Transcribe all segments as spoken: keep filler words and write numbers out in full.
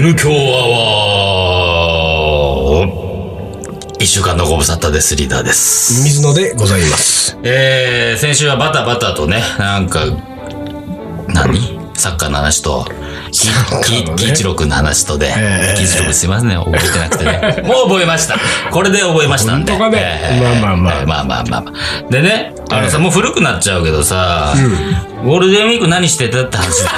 N 強アワー、いっしゅうかんのご無沙汰です。リーダーです。水野でございます。えー、先週はバタバタとね、なんか何サッカーの話とキイチロ君の話とで、キイチロ君すいませんね、覚えてなくてね。もう覚えました。これで覚えましたんで。本当かね。えー、まあまあまあ。えー、まあまあまあまあ。でね、あのさ、えー、もう古くなっちゃうけどさ、うん、ゴールデンウィーク何してたって話ね。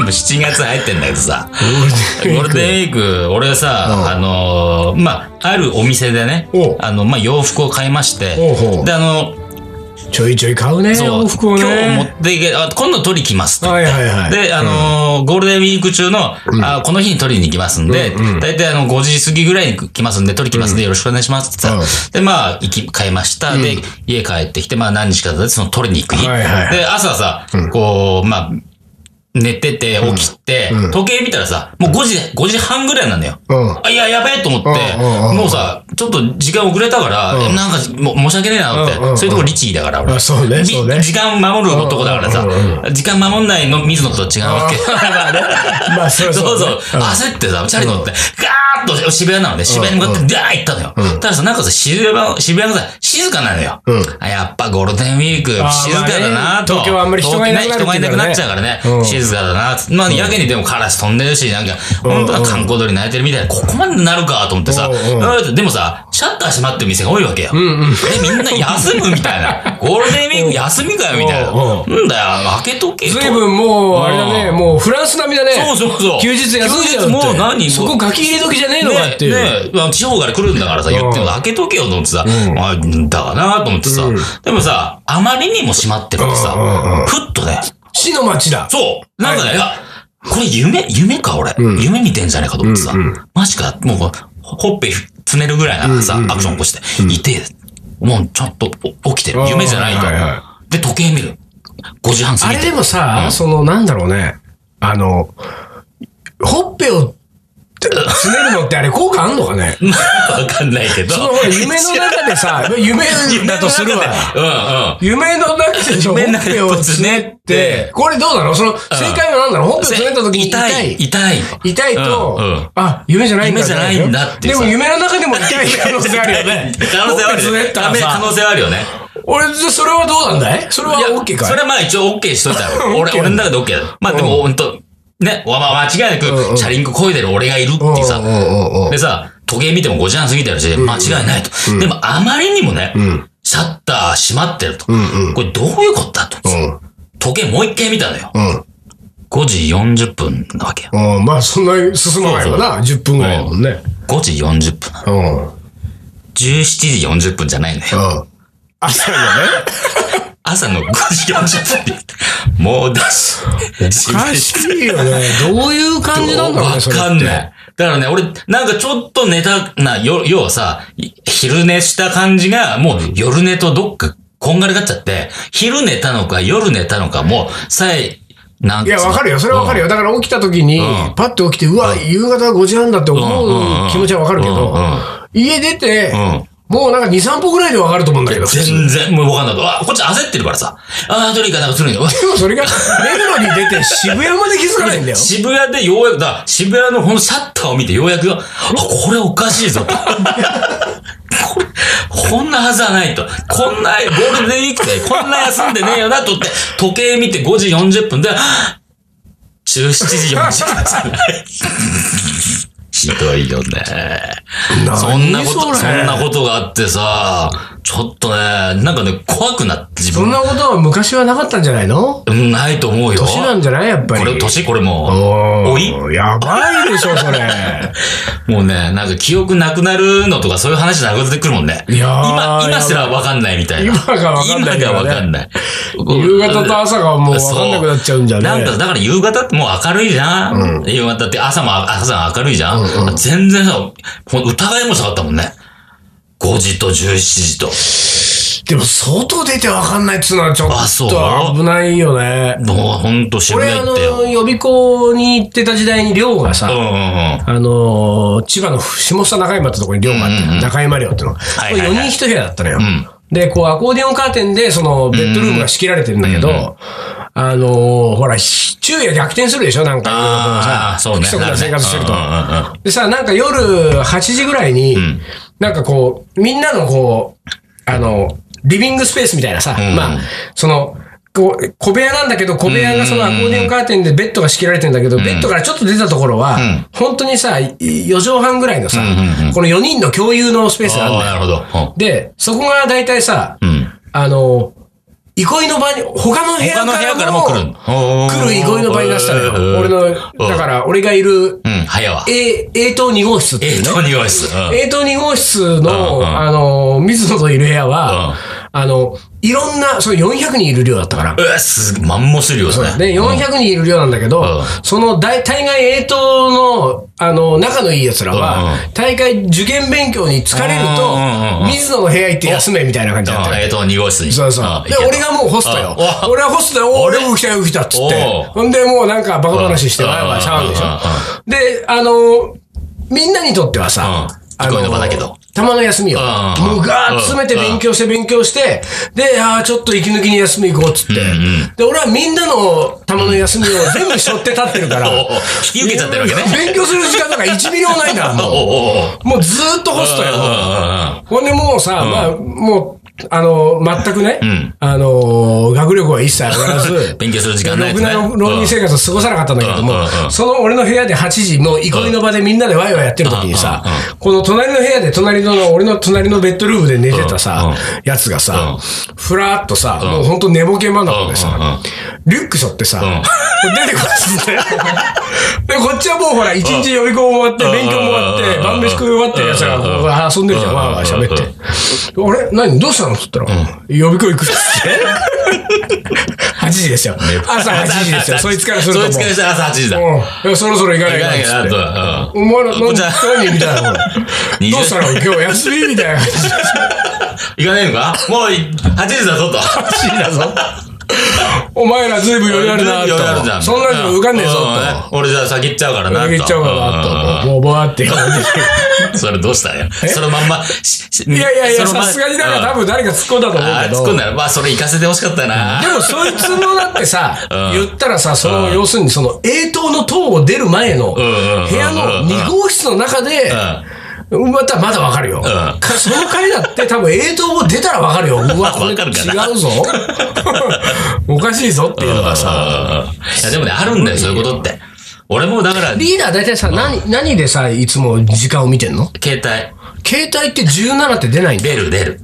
もうしちがつ入ってんだけどさ、ゴールデンウィーク、俺さ、あのー、まあ、あるお店でね、あの、まあ、洋服を買いまして、おうおうで、あの、ちょいちょい買うね、洋服をね。今日持っていけ、あ、今度取り来ますって言って。はいはいはい。で、あのー、ゴールデンウィーク中の、うん、あ、この日に取りに行きますんで、うんうん、だいたいあの、ごじ過ぎぐらいに来ますんで、取り来ますんで、よろしくお願いしますってさ、うん。で、まあ、行き、買いました。うん、で、家帰ってきて、まあ、何日か経って、その取りに行く日。はいはいはい、で、朝さ、こう、まあ、寝てて、起きて、うん、時計見たらさ、もうごじ、ごじはんぐらいなんだよ。うん、あ、いや、やべえと思って、うん、もうさ、ちょっと時間遅れたから、うん、なんか、もう申し訳ねえなって、うん、そういうとこ律儀だから、俺。そうね、そうね。時間守る男だからさ、うん、時間守んないの、水野と違うわけ。まあ、そうそう。そうそう。焦ってさ、チャリ乗って、ガーッと渋谷なのね、渋谷に向かって、ダーッ行ったのよ。うん、たださ、なんかさ、渋谷、渋谷がさ、静かなのよ。うん、あ、やっぱゴールデンウィーク、静かだなと。東京はあんまり人がいなくなっちゃうからね。うん、静かだなぁ。まあ、やけにでもカラス飛んでるし、なんか、ほんとは観光鳥鳴いてるみたいな、ここまでなるかと思ってさ、でもさ、シャッター閉まってる店が多いわけよ。うんうん、え、みんな休むみたいな。ゴールデンウィーク休みかよみたいな。うんだよ、開けとけと。随分もう、あれだね、もうフランス並みだね。そうそうそう。休日休みだよ。休日もう何そこ書き入れ時じゃねえのかっていう。ね、地方から来るんだからさ、言っても開けとけよと思ってさ、あ、だかなぁと思ってさ、でもさ、あまりにも閉まってるとさ、ふっとね、死の街だ。そう。なんかね、いや、これ夢、夢か俺。うん、夢見てんじゃねえかと思ってさ。うんうん、マジか、もう、ほっぺ詰めるぐらいなさ、うんうん、アクション起こして。うん、いて、もうちゃんと起きてる。夢じゃないと、はいはい。で、時計見る。ごじはん過ぎて。あれでもさ、うん、その、なんだろうね。あの、ほっぺを、詰めるのってあれ効果あんのかね。わかんないけど。そのほら夢の中でさ、夢だとするわ。夢の中で夢の中でほっぺをつねって、これどうなの？その正解は何なの？ほっぺをつねった時に痛い痛い痛いと、あ、夢じゃないんだ。夢じゃないんだって。でも夢の中でも痛い可能性あるよね。可能性ある。ダメ可能性あるよね。俺、それはどうなんだい？それは OK かい？それはまあ一応 OK しといたら、俺俺の中で OK だ。まあでも本当。ね、まあ、間違いなく、チャリンコ漕いでる俺がいるっていうさ。でさ、時計見てもごじはん過ぎてるし、間違いないと。でも、あまりにもね、シャッター閉まってると。これどういうことだと。時計もう一回見たのよ。ごじよんじゅっぷんなわけよ。まあ、そんなに進まないわな。じゅっぷんぐらいだもんね。ごじよんじゅっぷんなの。じゅうしちじよんじゅっぷんじゃないのよ。朝のね。朝のごじよんじゅっぷんってもうだし。おかしいよね。どういう感じなんだろうね。わかんない。だからね、俺、なんかちょっと寝た、な、よ、要はさ、昼寝した感じが、もう夜寝とどっかこんがらがっちゃって、昼寝たのか夜寝たのかも、さえ、なんか。いや、わかるよ。それはわかるよ。だから起きた時に、パッと起きて、うわ、夕方ごじはんだって思う気持ちはわかるけど、家出て、もうなんかにさんぽぐらいで分かると思うんだけど。全然、もう分かんないと。あ、こっち焦ってるからさ。ああ、どれかなんかするんだよ。でもそれが、目黒に出て渋谷まで気づかないんだよ。渋谷でようやく、だ、渋谷のこのシャッターを見てようやく、あ、これおかしいぞと。こんなはずはないと。こんな、ゴールデンウィークでこんな休んでねえよなとって、時計見てごじよんじゅっぷんで、じゅうしちじよんじゅっぷん。ひどいよね。そんなこと、そんなことがあってさ、ちょっとね、なんかね、怖くなって自分。そんなことは昔はなかったんじゃないの？うん、ないと思うよ。年なんじゃないやっぱり。これ、年これも。おい？やばいでしょ、それ。もうね、なんか記憶なくなるのとかそういう話なくなってくるもんね。いや今、今すらわかんないみたいな。今がわかんない。今がわかんない。夕方と朝がもうわかんなくなっちゃうんじゃね。なんか、だから夕方ってもう明るいじゃん。夕方って朝も、朝も明るいじゃん。全然さ、疑いも下がったもんね。ごじとじゅうしちじと。でも、外出てわかんないっつうのはちょっと危ないよね。もうほんと知らないって。俺、あの、予備校に行ってた時代に寮がさ、あの、千葉の下総中山ってとこに寮があって、中山寮ってのが。よにん一部屋だったのよ。で、こう、アコーディオンカーテンで、その、ベッドルームが仕切られてるんだけど、ああのー、ほら、昼夜逆転するでしょなんか。ああ、そうね。不規則な生活してると。でさ、なんか夜はちじぐらいに、うん、なんかこう、みんなのこう、あの、リビングスペースみたいなさ、うん、まあ、その、こう小部屋なんだけど、小部屋がそのアコーディオンカーテンでベッドが仕切られてんだけど、うん、ベッドからちょっと出たところは、うん、本当にさ、よじはんぐらいのさ、うんうん、このよにんの共有のスペースがあるんだよ。なるほど。で、そこが大体さ、うん、あの、憩いの場に、他の部屋からも来る。来る憩いの場に出したのよ。俺の、だから俺がいる、A 棟に号室っていうね。A 棟に号室。A 棟に号室の、あの、水野といる部屋は、あの、いろんな、そのよんひゃくにんいる量だったから。え、すごい、マンモス量ですね。で、よんひゃくにんいる量なんだけど、その大、大概 A 棟の、あの、仲のいい奴らは、大概受験勉強に疲れると、水野の部屋行って休めみたいな感じだった。A 棟に号室に。そうそう。で、俺がもうホストよ。俺はホストよ。俺も来たよ、来たっつって。ほんで、もうなんかバカ話して、わやわやしゃあんでしょ。で、あの、みんなにとってはさ、あの、たまの休みを。もうガーッと詰めて勉強して勉強して、で、ああ、ちょっと息抜きに休み行こうっつって。で、俺はみんなのたまの休みを全部背負って立ってるから、引き受けちゃってるわけね。勉強する時間なんかいちミリもないんだ。もうずーっとホストよ。ほんでもうさ、まあ、もう、あの、全くね、うん、あの、学力は一切上がらず、勉強する時間ないですね。ろくな浪人生活を過ごさなかったんだけども、その俺の部屋ではちじの憩いの場でみんなでワイワイやってる時にさ、この隣の部屋で隣の、俺の隣のベッドルームで寝てたさ、やつがさ、ふらーっとさ、もうほんと寝ぼけまなこでさ、リュック背負ってさ、出てこないんだよ。で、こっちはもうほら、一日予備校終わって、勉強も終わって、晩飯食い終わって、やつらが遊んでるじゃん、わーわー喋って。あれ何どうしたのって言ったら、予備校行くっつって。はちじですよ。朝はちじですよ。そいつからすると。そいつからしたら朝はちじだ。そろそろ行かないかなと。お前ら、何みたいな。どうしたの今日休みみたいな。行かないのかもうはちじだぞと。はちじだぞ。お前らずいぶん余裕あるなと。そんなの浮かんねえぞと。俺じゃあ先行っちゃうからなと。先行っちゃうからなと。もうぼわって言われて。それどうしたんや。そのまんま。いやいやいや、さすがになんか多分誰か突っ込んだと思うけど。突っ込んだら、まあそれ行かせてほしかったな。でもそいつのだってさ、言ったらさ、その要するにその A 棟の棟を出る前の部屋のに号室の中で、また、まだわかるよ。うん、その回だって多分映像を出たらわかるよ。うわ、これ違うぞ。おかしいぞっていうのがさ。いや、でもね、あるんだよ、そういうことって。俺もだから。リーダー大体さ、何、何でさ、いつも時間を見てんの？携帯。携帯ってじゅうななって出ないんだ。出る、出る。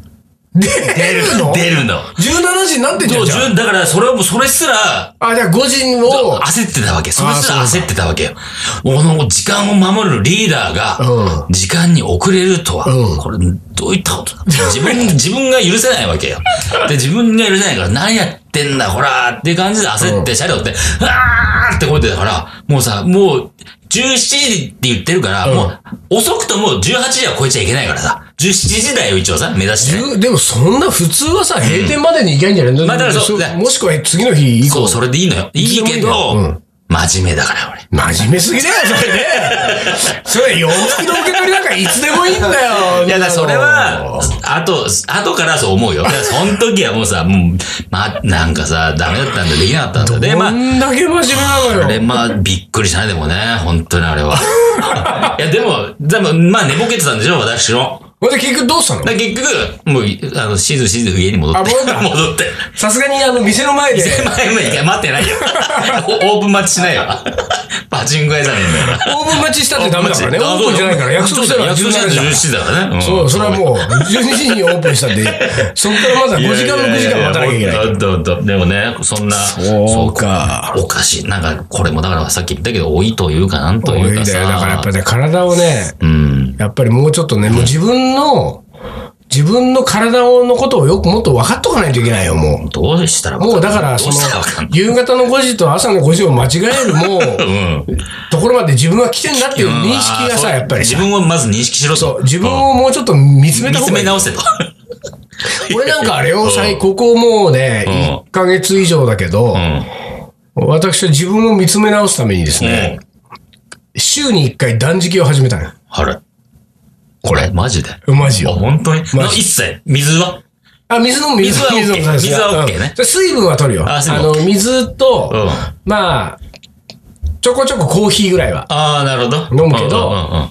出るの？出るの。じゅうしちじになってんじゃん。そう、だから、それも、それすら。あ、じゃあごじを。焦ってたわけ。それすら焦ってたわけよ。この時間を守るリーダーが、時間に遅れるとは、これ、どういったことだ？自分、自分が許せないわけよ。で、自分が許せないから、何やってんだ、ほら、っていう感じで焦って、車両って、あーってこうやってたから、もうさ、もう、じゅうしちじって言ってるから、もう、遅くともじゅうはちじは超えちゃいけないからさ。じゅうしちじ台を一応さ、目指して。でもそんな普通はさ、閉店までに行けんじゃねえんだよ。まあだからそう。もしくは次の日以降。そう、それでいいのよ。いいけど、真面目だから俺。真面目すぎだよ、それね。それ洋服の受け取りなんかいつでもいいんだよ。いや、だからそれは、あと、あとからそう思うよ。だからその時はもうさ、もう、ま、なんかさ、ダメだったんだ、できなかったんだ。で、まあ。どんだけ真面目なのよ。あれ、まあ、びっくりしたね、でもね。本当にあれは。いや、でも、でも、まあ、寝ぼけてたんでしょ、私の。ほんで結局どうしたの？結局、もう、あの、しずしず家に戻って。あ、戻って。さすがにあの、店の前で。店の前まで一回待ってないよ。オープン待ちしないよ。パチンコ屋さんに。オープン待ちしたってダメだからね。オープンじゃないから。約束したらじゅうしちじだからね。そう、それはもう、じゅうにじにオープンしたって、そっからまだごじかんもくじかん待たなきゃいけない。でもね、そんな、そうか。おかしい。なんか、これもだからさっき言ったけど、老いというかなんというかさ。だからやっぱり体をね、やっぱりもうちょっとね、もう自分の、自分の体のことをよくもっと分かっとかないといけないよ、もう。どうでしたらもうだから、その、夕方のごじと朝のごじを間違えるもう、ところまで自分は来てんだっていう認識がさ、やっぱり。自分をまず認識しろと。自分をもうちょっと見つめた方がいい。見つめ直せと。俺なんかあれよ、最、ここもうね、いっかげつ以上だけど、私は自分を見つめ直すためにですね、週にいっかい断食を始めたの。あれこれマジでマジよ。本当に一切水はあ、水飲む、水は OK。水は OK ね。水分は取るよ。あ、あの、水と、うん、まあ、ちょこちょこコーヒーぐらいは。ああ、なるほど。飲むけど、うんうんうん、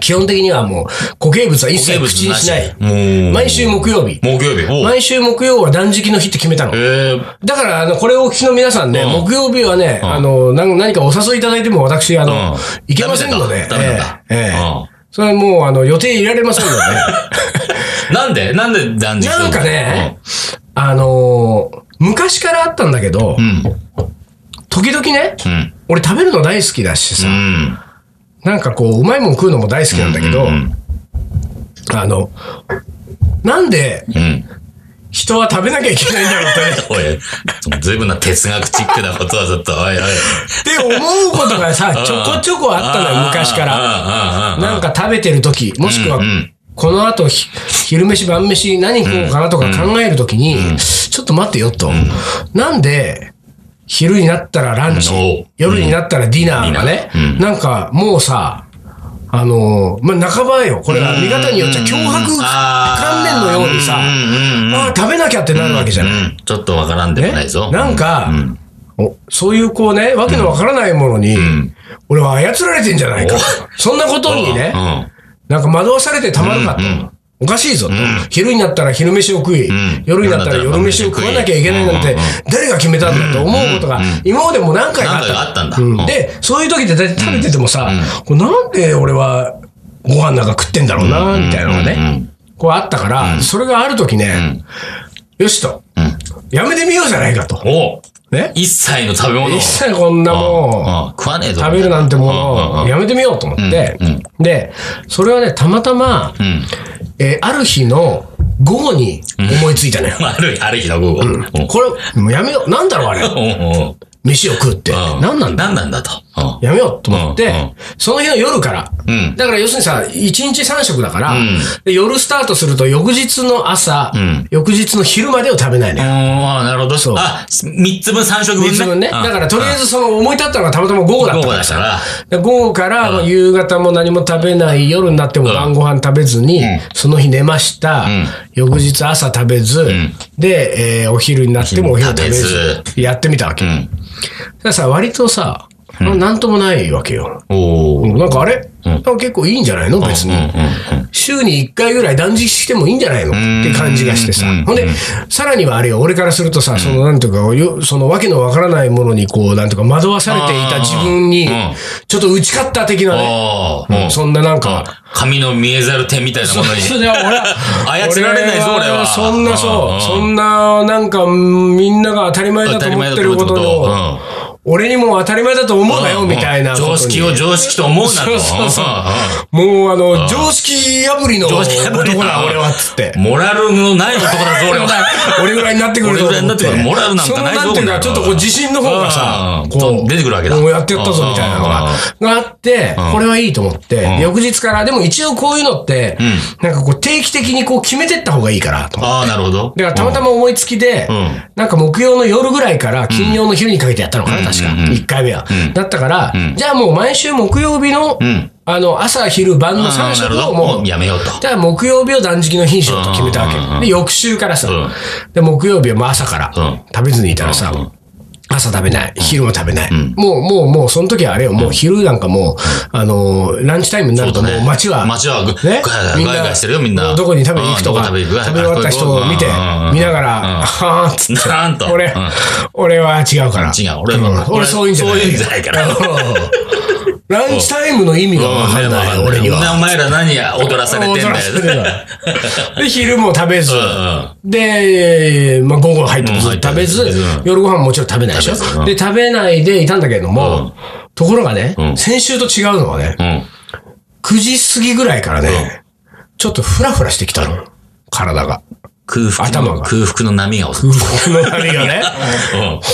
基本的にはもう、固形物は一切口にしない。毎週木曜日。木曜日。毎週木曜は断食の日って決めたの。えー、だから、あの、これをお聞きの皆さんね、うん、木曜日はね、うん、あのな、何かお誘いいただいても私、あの、うん、いけませんので。ダメだった。えーえーうん、それはもう、あの、予定入れられませんので。なんでなんで断食なんかね、うん、あのー、昔からあったんだけど、うん、時々ね、うん、俺食べるの大好きだしさ、うん、なんかこう、うまいもん食うのも大好きなんだけど、うんうんうん、あの、なんで、うん、人は食べなきゃいけないんだろうって。おい、ずいぶんな哲学チックなことはちょっと、おいおい。って思うことがさ、ちょこちょこあったのよ、昔から。なんか食べてるとき、もしくは、うんうんこの後、昼飯、晩飯、何食おうかなとか考えるときに、うん、ちょっと待ってよと、うん。なんで、昼になったらランチ、うん、夜になったらディナーがね、うん、なんかもうさ、あのー、まあ、半ばよ。これは見方によっちゃ脅迫観念のようにさ、うんうん、ああ、食べなきゃってなるわけじゃない。うんうん、ちょっとわからんでもないぞ。ね、なんか、うんお、そういうこうね、わけのわからないものに、うん、俺は操られてんじゃないか。そんなことにね、うんなんか惑わされてたまるかと、うんうん。おかしいぞと、うん。昼になったら昼飯を食い、うん、夜になったら夜飯を食わなきゃいけないなんて、誰が決めたんだと思うことが、今までも何回かあったんだ。うん、で、そういう時って大体食べててもさ、うん、こうなんで俺はご飯なんか食ってんだろうな、みたいなのがね、こうあったから、それがある時ね、うん、よしと、うん、やめてみようじゃないかと。おね、一切の食べ物を一切こんなもんああ食わねえぞ食べるなんてものをやめてみようと思って、うんうん、でそれはねたまたま、うんえー、ある日の午後に思いついたのよ、うん、あるある日の午後、うん、これもうやめようなんだろうあれおうおう飯を食うって何なんだ何なんだとやめようと思って、うんうん、その日の夜から、うん、だから要するにさいちにちさん食だから、うん、で夜スタートすると翌日の朝、うん、翌日の昼までを食べないね。ああなるほどそう。あみっつぶんさん食分ね。みっつぶんね。だからとりあえずその思い立ったのがたまたま午後だったからさ。午後だから。午後からもう夕方も何も食べない夜になっても晩ご飯食べずに、うん、その日寝ました、うん、翌日朝食べず、うん、で、えー、お昼になってもお昼食べずやってみたわけ。うんださ割とさ、うん、なんともないわけよ。おなんかあれ、うん、なんか結構いいんじゃないの別に、うんうんうん。週にいっかいぐらい断食してもいいんじゃないのって感じがしてさ。ほんで、さらにはあれよ、俺からするとさ、そのなんていうか、そのわけのわからないものにこう、なんていうか惑わされていた自分に、ちょっと打ち勝った的なね。うん、そんななんか。神の見えざる手みたいなものに。そうだよ、俺は。操られないぞ、俺は。そんなそう。そんな、なんか、みんなが当たり前だと思ってることを。俺にも当たり前だと思うなよ、みたいな。常識を常識と思うなと。そうそうそう。もうあの、常識破りの男だ、俺は、つって。モラルのない男だぞ、俺は。俺ぐらいになってくると思って。俺ぐらいになってくる。モラルなんかないぞ。そのなんていうか、ちょっとこう自信の方がさ、こう、出てくるわけだ。もうやってやったぞ、みたいなのがあって、これはいいと思って、翌日から、でも一応こういうのって、なんかこう定期的にこう決めてった方がいいから、と思って。ああ、なるほど。だからたまたま思いつきで、なんか木曜の夜ぐらいから金曜の昼にかけてやったのかな、確か。いっかいめは、うん、だったから、うん、じゃあもう毎週木曜日の、うん、あの朝昼晩のさん食をもうやめようと。じゃあ木曜日を断食の日にしようと決めたわけ、うんうんうん、で翌週からさ、うん、で木曜日はもう朝から、うん、食べずにいたらさ、うん、朝食べない、うん、昼も食べない、うん、もうもうもうその時はあれよ、うん、もう昼なんかもう、うん、あのー、ランチタイムになるともう街は街はねみんなしてるよみんなどこに食べに行くとか食べ終わった人を見て見ながらはーっつってなんと俺、うん、俺は違うから違う俺は、うん、俺そういうんじゃないそういうんじゃないからランチタイムの意味がわかんない俺にはお前ら何や踊らされてんだよで昼も食べず、うん、で、まあ、午後入ってもずっと食べず、うん、夜ご飯ももちろん食べないでしょ、うん、で食べないでいたんだけども、うん、ところがね、うん、先週と違うのはね、うん、くじ過ぎぐらいからね、うん、ちょっとフラフラしてきたの体が空腹の、空腹の波が襲って空腹の波がね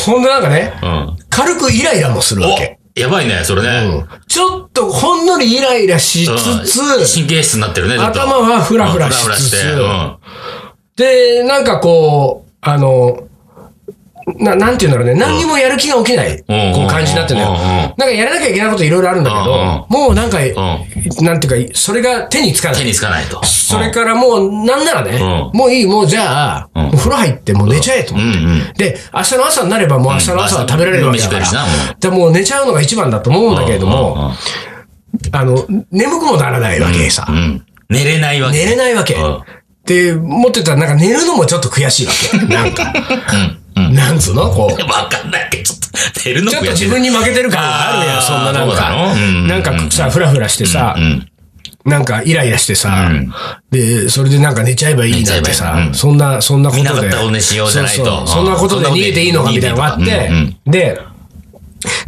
ほんとなんかね、うん、軽くイライラもするわけやばいね、それね、うん。ちょっとほんのりイライラしつつ、うん、神経質になってるね、ちょっと頭はフラフラしつつ、うん、フラフラして、うん、で、なんかこう、あの、な、なんていうんだろうね、何にもやる気が起きない、うん、こう感じになってんだよ、うんうんうんうん。なんかやらなきゃいけないこといろいろあるんだけど、うんうん、もうなんか、うん、なんていうか、それが手につかない。手につかないと。それからもう、なんならね、うん、もういい、もうじゃあ、うん、風呂入ってもう寝ちゃえと思って、うんうん。で、明日の朝になればもう明日の朝は食べられるわけだから、うん、でもう寝ちゃうのが一番だと思うんだけれども、うんうんうん、あの、眠くもならないわけさ。うんうん、寝れないわけ。寝れないわけ。うん、で、持ってたらなんか寝るのもちょっと悔しいわけ。なんか。うんうん、なんつうのこう。わかんないけど、ちょっと、出るのちょっと自分に負けてる感があるやん、そんななんか。うん、なんかさ、ふらふらしてさ、うんうん、なんかイライラしてさ、うん、で、それでなんか寝ちゃえばいいなんてさ、うん、そんな、そんなことで。見なかったお寝しようじゃないと。そうそう、そんなことで逃げていいのかみたいなのがあって、うんうん、で、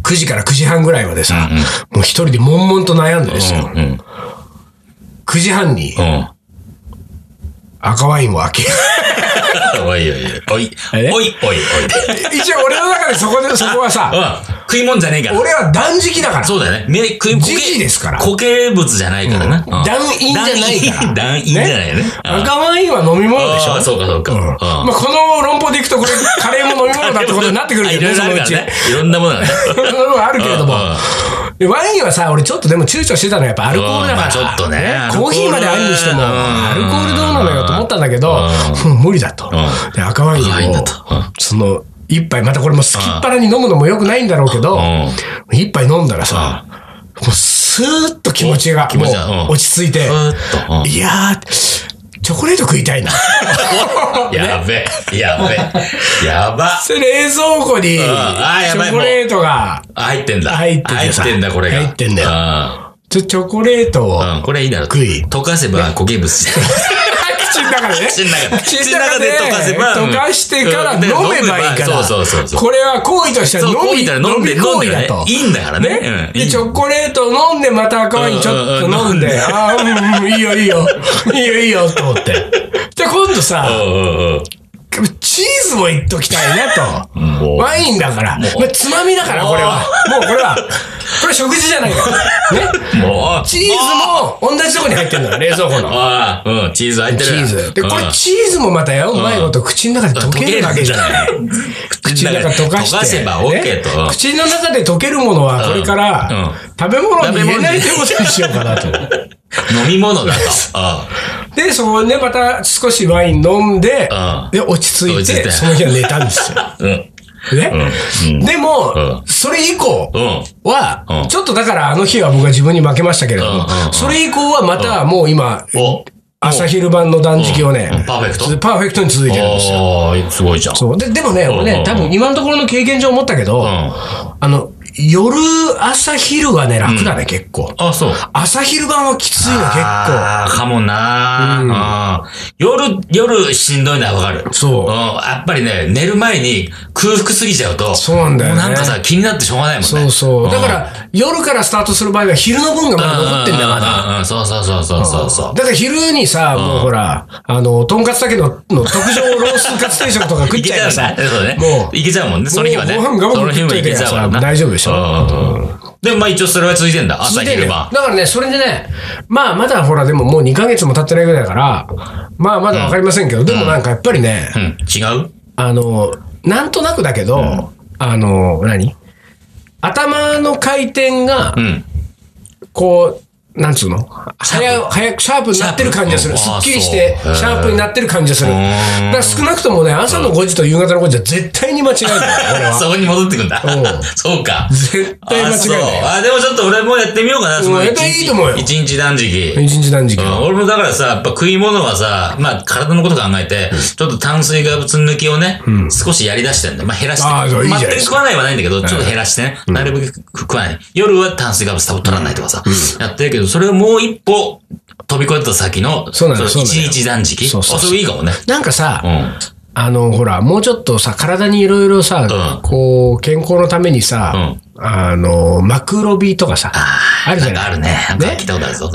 くじからくじはんぐらいまでさ、うんうん、もう一人で悶々と悩んでですよ。うんうん、くじはんに、うん、赤ワインを開ける。おいおいおいおいおいおい一応俺の中でそこでそこはさ、うん、食い物じゃねえから俺は断食だから。そうだよね。食い時期ですから固形物じゃないからな、うんうん、断飲じゃないから断飲じゃないよね、うん、赤ワインは飲み物でしょ。そうかそうか、うんうん、まあこの論法でいくとこれカレーも飲み物だってことになってくるけどね。そのうちねいろんなものがねあるけれども、うんうん、でワインはさ俺ちょっとでも躊躇してたのはやっぱアルコールだから、うんまあ、ちょっとね、ねコーヒーまであるにしても、うん、アルコールどうなのよと思ったんだけど、うんうん、無理だと、うん、で赤ワインを、うん、その一杯またこれもすきっ腹に飲むのも良くないんだろうけど、うん、一杯飲んだらさ、うん、もうスーッと気持ちがもう落ち着いて、うんうん、いやーチョコレート食いたいなやべやべやばそれ冷蔵庫にチョコレートが入ってんだ入っててさ入ってんだこれが入ってんだよ。ちょチョコレートを食い、うん、これいいだろ溶かせば固形物じゃ口の中でね口の中で口の中で溶かせば溶かしてから飲めばいいから。そうそうそうこれは行為としては飲み飲み行為だといいんだからね。でチョコレート飲んでまた赤ワインちょっと飲んでああうんいいよいいよいいよいいよと思ってじゃあ今度さチーズもいっときたいなとワインだからつまみだからこれはもうこれはこれ食事じゃないからね。もうチーズも同じとこに入ってるんだ冷蔵庫の。ああ、うん、チーズ入ってる。チーズ。で、これチーズもまたよ、うまいこと口の中で溶けるだけじゃない。口の中で溶かして。溶かせば OK と。口の中で溶けるものはこれから食べ物に入れないということにしようかなと。飲み物だと。ああで、そこで、ね、また少しワイン飲んで、ああで、落ち着いて、その日は寝たんですよ。うんね、うんうん、でも、うん、それ以降は、うん、ちょっとだからあの日は僕は自分に負けましたけれども、うんうん、それ以降はまたもう今、うん、朝昼晩の断食をね、うんうん、パーフェクトパーフェクトに続いてるんですよ。ああ、すごいじゃん。そう。で、でもね、俺ね、多分今のところの経験上思ったけど、うん、あの、夜、朝、昼はね、楽だね、うん、結構。あ、そう。朝、昼晩はきついの、結構。ああ、かもな、うんあ。夜、夜しんどいのはわかる。そう。やっぱりね、寝る前に空腹すぎちゃうと。そうなんだよね。もうなんかさ、気になってしょうがないもんね。そうそう。だから、夜からスタートする場合は昼の分がまだ残ってんだよ、まだ。うん、そうそうそうそうそう。だから昼にさ、もうほら、あの、とんかつだけの、の特上ロースカツ定食とか食っちゃえばさ。そうね。もう。いけちゃうもんね、その日はね。ご飯がもう食っちゃえばさ、大丈夫でしょ。うん、でもまあ一応それは続いてんだ朝昼晩、ね、だからねそれでねまあまだほらでももうにかげつも経ってないぐらいだからまあまだわかりませんけど、うん、でもなんかやっぱりね、うんうん、違うあのなんとなくだけど、うん、あの何頭の回転が、うん、こうなんつうの早早くシャープになってる感じがする。すっきりしてシャープになってる感じがする。だから少なくともね朝のごじと夕方のごじは絶対に間違えない俺は。そこに戻ってくんだ。そうか。絶対間違えない。あ, あでもちょっと俺もやってみようかな。そのやったらいいと思うよ。一日断食。一日断食、うん。俺もだからさやっぱ食い物はさまあ体のこと考えて、うん、ちょっと炭水化物抜きをね、うん、少しやり出してんだ。まあ減らして。全く食わないはないんだけどちょっと減らしてね、うん、なるべく食わない。夜は炭水化物多分取らないとかさ、うん、やってるけど。それをもう一歩飛び越えた先の一日断食。そうそうそう、あ、それいいかもね。なんかさ、うん、あのほらもうちょっとさ体にいろいろさ、うん、こう健康のためにさ、うん、あのマクロビとかさ、うん、あるじゃない。あるね。ね。聞いたことあるぞ。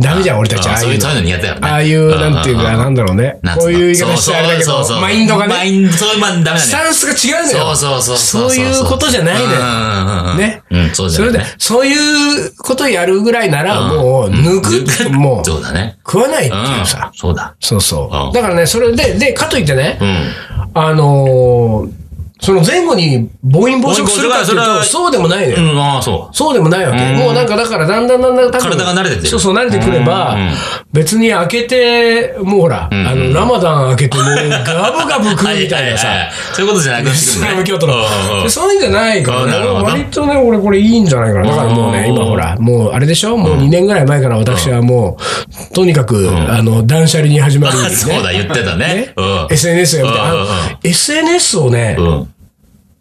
ダメじゃん俺たちああいうの苦手だよね。ああいうなんていうかなんだろうね。こういう言い方してあれだけどマインドがね。マインドそういうまダメだね。スタンスが違うんだよ。そうそうそうそういうことじゃないのよ。ね。うんそうじゃない。それでそういうことやるぐらいならもう抜くもうそうだね。食わないっていうさ。そうだ。そうそう。だからねそれででかといってねあのその前後に暴飲暴食するかっていうと、そうでもないのよ。うん、ああ、そう。そうでもないわけ。もうなんかだからだんだんだんだん体が慣れてて。そうそう、慣れてくれば、別に開けて、もうほら、あの、ラマダン開けてもうガブガブ食うみたいなさ。そういうことじゃなくて。イスラム教徒の。そういうんじゃないから、割とね、俺これいいんじゃないかな。だからもうね、今ほら、もうあれでしょ？もうにねんぐらい前から私はもう、とにかく、あの、断捨離に始まる。そうだ、言ってたね。エスエヌエス をやめて、あの、エスエヌエス をね、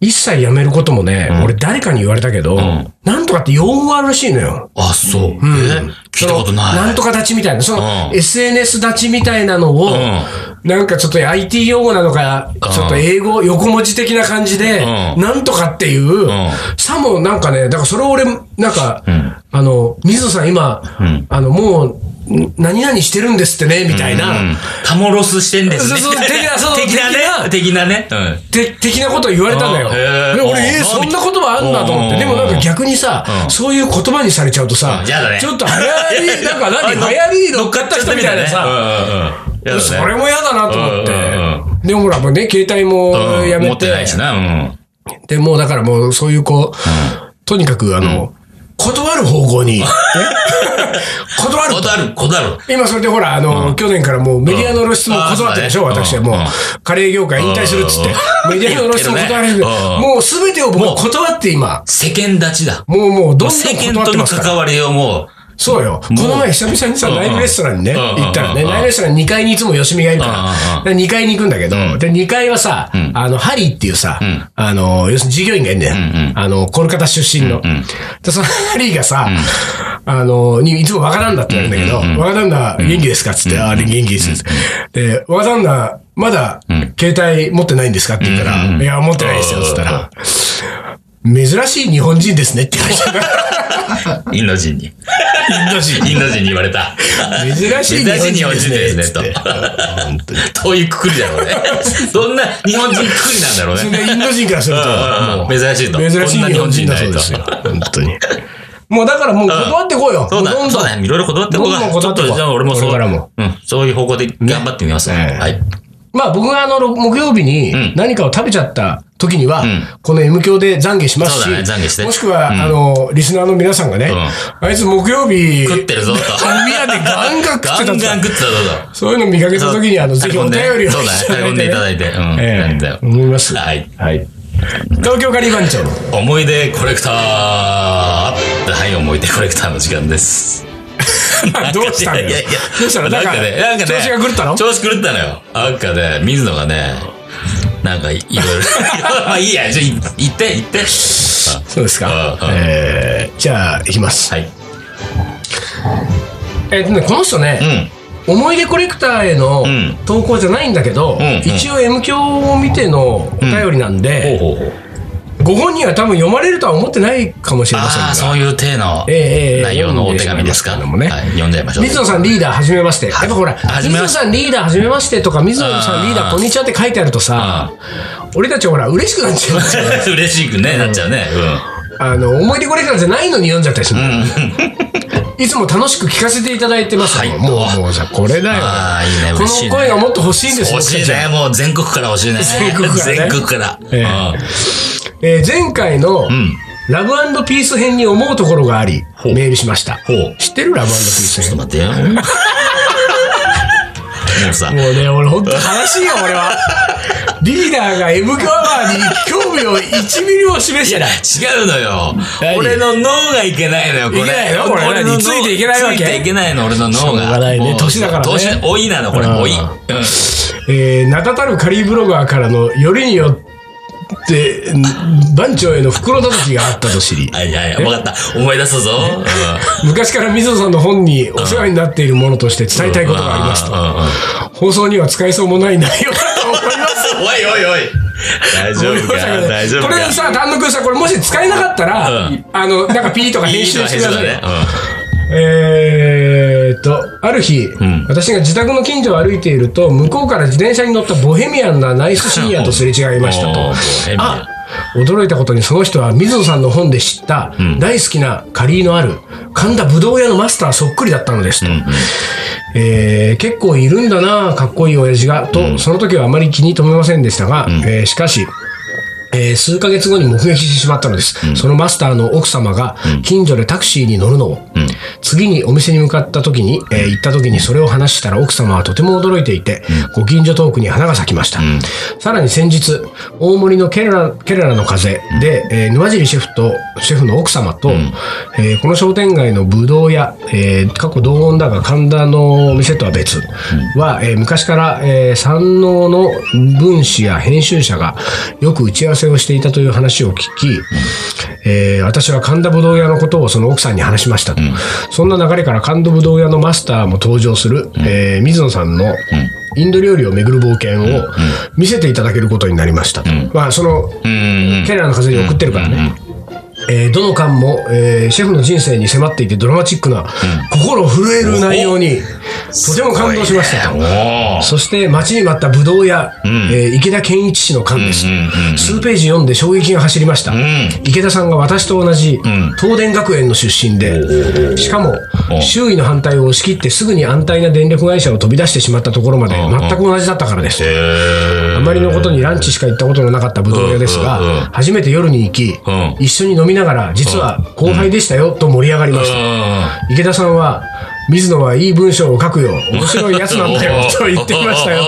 一切やめることもね、うん、俺誰かに言われたけど、うん、なんとかって用語があるらしいのよ。あ、そう。うん、聞いたことない。なんとか立ちみたいな、その、うん、エスエヌエス 立ちみたいなのを、うん、なんかちょっと アイティー 用語なのか、うん、ちょっと英語、横文字的な感じで、うん、なんとかっていう、うん、さもなんかね、だからそれを俺、なんか、うん、あの、水野さん今、うん、あの、もう、何々してるんですってねみたいな、うん、タモロスしてんですねそうそう的なそう的な的なね、うん、て的なことを言われたんだよ。で俺えー、そんな言葉あんだと思って。でもなんか逆にさ、そういう言葉にされちゃうとさ、ね、ちょっと流行りなんか何流行り乗っかった人みたいなさ。ね、それも嫌だなと思って。うんうん、でもほらもうね携帯もやめて、うん、持ってないしな。うん、でもうだからもうそういうこう、うん、とにかくあの。うん断る方向に。断る。断る。断る。今それでほら、あの、去年からもうメディアの露出も断ってでしょ、私はもう。カレー業界引退するっつって。メディアの露出も断れる。もうすべてを僕断って今。世間立ちだ。もうもうどんどん断ってますから。世間との関わりをもう。そうよ。この前久々にさ、ナイルレストランにね、行ったらね、ナイルレストランにかいにいつも吉見がいるから、にかいに行くんだけど、で、にかいはさ、あの、ハリーっていうさ、あの、要するに従業員がいるんだよ。あの、コルカタ出身の。で、そのハリーがさ、あの、いつも若旦那って言われるんだけど、若旦那元気ですかつって、あれ元気です。で、若旦那、まだ、携帯持ってないんですかって言ったら、いや、持ってないですよ、つったら、珍しい日本人ですねって言われちゃった。インド人に。インド人。インド人に言われた。珍しい日本人ですね、と。本当に。遠いくくりだろうね。どんな日本人くくりなんだろうね。それでインド人からすると、珍しいと。珍しい日本人だそうですよ。本当に。もうだからもう断ってこうよ。そうだ、そうだ。いろいろ断ってこうが。ちょっとじゃあ俺もそう。うん。そういう方向で頑張ってみます。はい。まあ僕があの、木曜日に何かを食べちゃった時には、この M 響で懺悔しますし、もしくは、あの、リスナーの皆さんがね、あいつ木曜日、食ってるぞと。ハンビアでガンガン食ってた。ガンガン食ってたぞと。そういうの見かけた時に、あの、ぜひお便りを。そうだね。頼んでいただいて。うん。ええ。思います。はい。はい。東京カリー番長の思い出コレクター。はい、思い出コレクターの時間です。どうしたのよ。いやいや、どうしたの？なんかね、なんかね、調子が狂ったの？調子狂ったのよ。なんかね、水野がね、なんかいろいろ、まあいいや、じゃあ行って行って。そうですか。えー、じゃあ行きます。はい。えっとね、この人ね、思い出コレクターへの投稿じゃないんだけど、一応 M 響を見てのお便りなんで。ご本人は多分読まれるとは思ってないかもしれませんが、そういう体の内容のお手紙ですか。読んじゃいましょう。水野さんリーダーはじめまして。やっぱほら、水野さんリーダーはじめましてとか、水野さんリーダーこんにちはって書いてあるとさ、俺たちほら嬉しくなっちゃう。嬉しくねなっちゃうね。あの思い出これからじゃないのに読んじゃったりする。いつも楽しく聞かせていただいてます。もうもうじゃこれだよ。この声がもっと欲しいんですよ。欲しいね。もう全国から欲しいね。全国から。全国から。えー、前回のラブ&ピース編に思うところがあり、うん、メールしました。知ってる？ラブ&ピース編。ちょっと待ってよ。もうさ。もうね、俺ほんと悲しいよ、俺は。リーダーが M 響に興味をいちミリも示してない。違うのよ。俺の脳がいけないのよ、これ。いけないのこれ。俺についていけないわけ。ついていけないの、俺の脳が。しょうがないね。年だからね。年、老いなの、これ。老い。えー、名だたるカリーブロガーからのよりによって、で、番長への袋叩きがあったと知り。はいはいはい、わかった。思い出すぞ。昔から水野さんの本にお世話になっているものとして伝えたいことがありますと。放送には使えそうもない内容だと思います。おいおいおい。大丈夫か大丈夫か。これさ、単独さ、これもし使えなかったら、あの、なんかピーとか編集してください。えーと、ある日、うん、私が自宅の近所を歩いていると、向こうから自転車に乗ったボヘミアンなナイスシニアとすれ違いましたと。あ、驚いたことにその人は水野さんの本で知った、うん、大好きなカリーのある神田ぶどう屋のマスターそっくりだったのですと。うんうん、えー、結構いるんだな、かっこいい親父がと、うん、その時はあまり気に留めませんでしたが、うん、えー、しかしえー、数ヶ月後に目撃してしまったのです、うん、そのマスターの奥様が近所でタクシーに乗るのを、うん、次にお店に向かった時に、えー、行った時にそれを話したら奥様はとても驚いていて、うん、ご近所トークに花が咲きました、うん、さらに先日大森のケレラ、ケレラの風で、うんえー、沼尻シェフとシェフの奥様と、うんえー、この商店街のぶどう屋、えー、過去同音だが神田のお店とは別、うん、は、えー、昔から、えー、山王の文士や編集者がよく打ち合わせをしていたという話を聞き、えー、私は神田ぶどう屋のことをその奥さんに話しましたと、うん、そんな流れから神田ぶどう屋のマスターも登場する、うんえー、水野さんの、うんインド料理を巡る冒険を見せていただけることになりましたと、うん、まあそのケラの風に送ってるからね、えー、どの巻も、えー、シェフの人生に迫っていてドラマチックな、うん、心震える内容にとても感動しましたと、ね、そして待ちに待ったぶどう屋、うんえー、池田健一氏の巻です、うんうんうん、数ページ読んで衝撃が走りました、うん、池田さんが私と同じ、うん、東電学園の出身でしかも周囲の反対を押し切ってすぐに安泰な電力会社を飛び出してしまったところまで全く同じだったからです、うん、あまりのことにランチしか行ったことのなかったぶどう屋ですが、うんうん、初めて夜に行き、うん、一緒に飲みながら実は後輩でしたよと盛り上がりました、うん、池田さんは水野はいい文章を書くよ面白いやつなんだよと言っていましたよ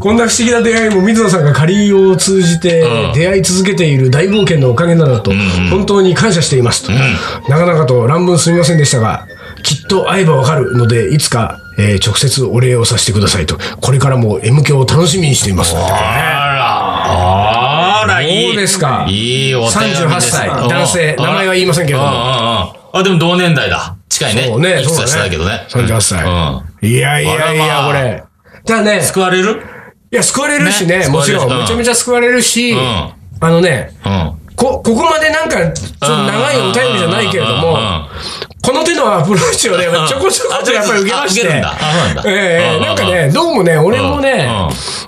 こんな不思議な出会いも水野さんが仮を通じて出会い続けている大冒険のおかげなどと本当に感謝していますと、うん、なかなかと乱文すみませんでしたがきっと会えばわかるのでいつか、えー、直接お礼をさせてくださいとこれからも M 響を楽しみにしていますあらいいですかいいお手紙ですさんじゅうはっさい男性名前は言いませんけどああでも同年代だ近いね。そうね。そうだね。さんじゅうはっさい。うん。いやいやいや、これ。だね。救われる？いや、救われるしね。もちろん。めちゃめちゃ救われるし、うん、あのね、うん、こ、ここまでなんか、ちょっと長いお便りじゃないけれども、この手のアプローチをね、ちょこちょこやっぱり受けまして。あ、受けるんだ。ええ、なんかね、どうもね、俺もね、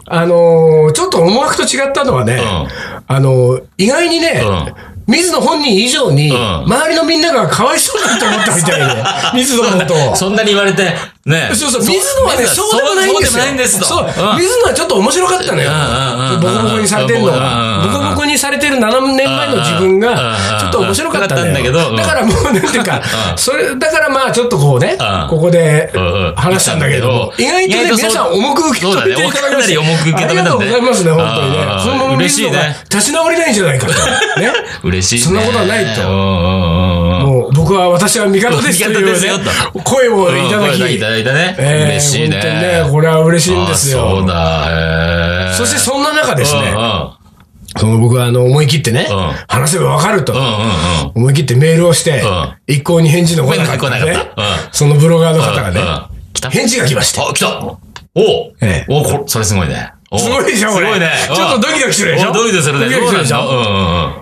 あのー、ちょっと思惑と違ったのはね、あのー、意外にね、水野本人以上に、周りのみんながかわいそうだと思ったみたいで、水野のことを。そんなに言われて、ね。そうそう、水野はね、そうでもないんですよ。そうでもないんですと。そう、水野はちょっと面白かったのよ。ボコボコにされてるのが。ボコボコにされてるななねんまえの自分が、ちょっと面白かったんだけど。だからもう、なんていうか、それ、だからまあ、ちょっとこうね、ここで話したんだけど、意外とね、皆さん重く受け止めていただきまして。ありがとうございますね、本当にね。そのまま水野が立ち直れないんじゃないかと。ね。嬉しいね、そんなことはないと、もう僕は私は味方ですという、ね、声をいただき、うん、いただいたね、えー、嬉しいね、本当にね、これは嬉しいんですよ。そうだ、えー、そしてそんな中ですね、その僕はあの思い切ってね、うん、話せばわかると、うんうんうん、思い切ってメールをして、うん、一向に返事の来なかったね、うん、そのブロガーの方がね、うんうん、来た返事が来まして、あ、来た、お、ええ、お、これそれすごいね、すごいでしょ、これ、すごいね、ちょっとドキドキするでしょ、ドキドキするね、ドキドキするでしょ、うんうんう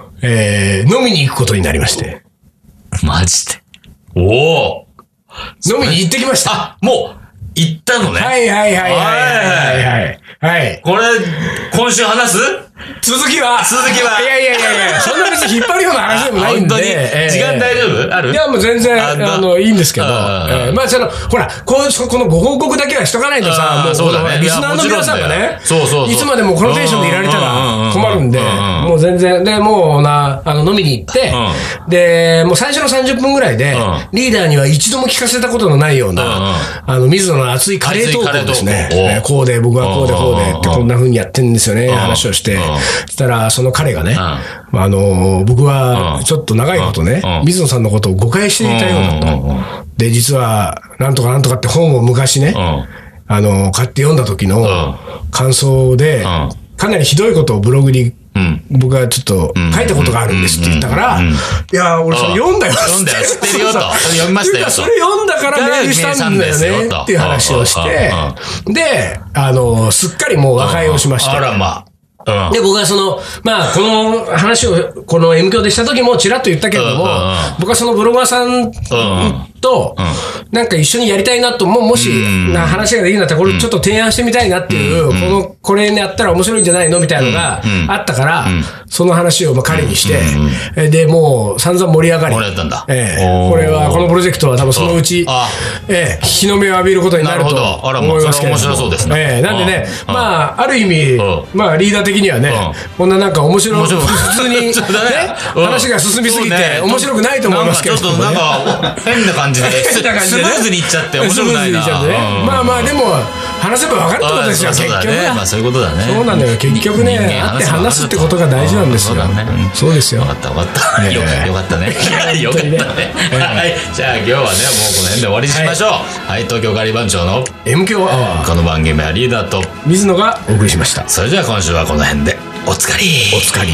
ん。えー、飲みに行くことになりまして。マジで。おお。飲みに行ってきました。あ、もう、行ったのね。はいはいはいはいはいはい。はい。これ、今週話す続きは続きは。いやいやいやいや、そんな別に引っ張るような話でもないんで。本当に、えー、時間大丈夫ある？いやもう全然、あ, あの、いいんですけど。あえー、まあその、ほらこの、このご報告だけはしとかないとさ、もうそうだね、リスナーの皆さんがね、そうそうそういつまでもこのテンションでいられたら困るんで、もう全然、で、もうな、あの、飲みに行って、うん、で、もう最初のさんじゅっぷんぐらいで、うん、リーダーには一度も聞かせたことのないような、うん、あの、水野の熱いカレートークですね、えー。こうで、僕はこうで、こうでってこんな風にやってんですよね、話をして。そしたら、その彼がね、うん、あの、僕は、ちょっと長いことね、うんうん、水野さんのことを誤解していたようだった、うんうん。で、実は、なんとかなんとかって本を昔ね、うん、あの、買って読んだ時の感想で、うん、かなりひどいことをブログに、うん、僕はちょっと書いたことがあるんですって言ったから、いやー、俺それ読んだよ。読んだよ、知ってるよと。読みましたよと。それ読んだからメールしたんだよねっていう話をして、で、あの、すっかりもう和解をしました。あらまあ。で、僕はその、まあ、この話を、この M 響でした時もちらっと言ったけれども、僕はそのブロガーさんと、なんか一緒にやりたいなと、も、もし、な話ができるんだったら、これちょっと提案してみたいなっていう、この、これやったら面白いんじゃないのみたいなのがあったから、その話をまあ彼にして、で、もう散々盛り上がり、これは、このプロジェクトは多分そのうち、え、日の目を浴びることになると思いますけど。面白そうですね。なんでね、まあ、ある意味、まあ、リーダー的的にはね、うん、こんななんか面白い普通に、ねうん、話が進みすぎて、ね、面白くないと思いますけど、ね、なんかちょっとなんか変な感じでスムーズにいっちゃって面白くないな、ねうん、まあまあでも話せば分かるってことですよ、結局ね、まあそういうことだね、そうなんだよ、結局ね、会って話すってことが大事なんですよ、そうだね、そうですよ、分かった分かった、ね、よかったねよかったねはい、じゃあ今日はねもうこの辺で終わりにしましょう。はい、はい、東京カリバン長の M 響アワー、この番組はリーダーと水野がお送りしました。それでは今週はこの辺でおつかりおつかり。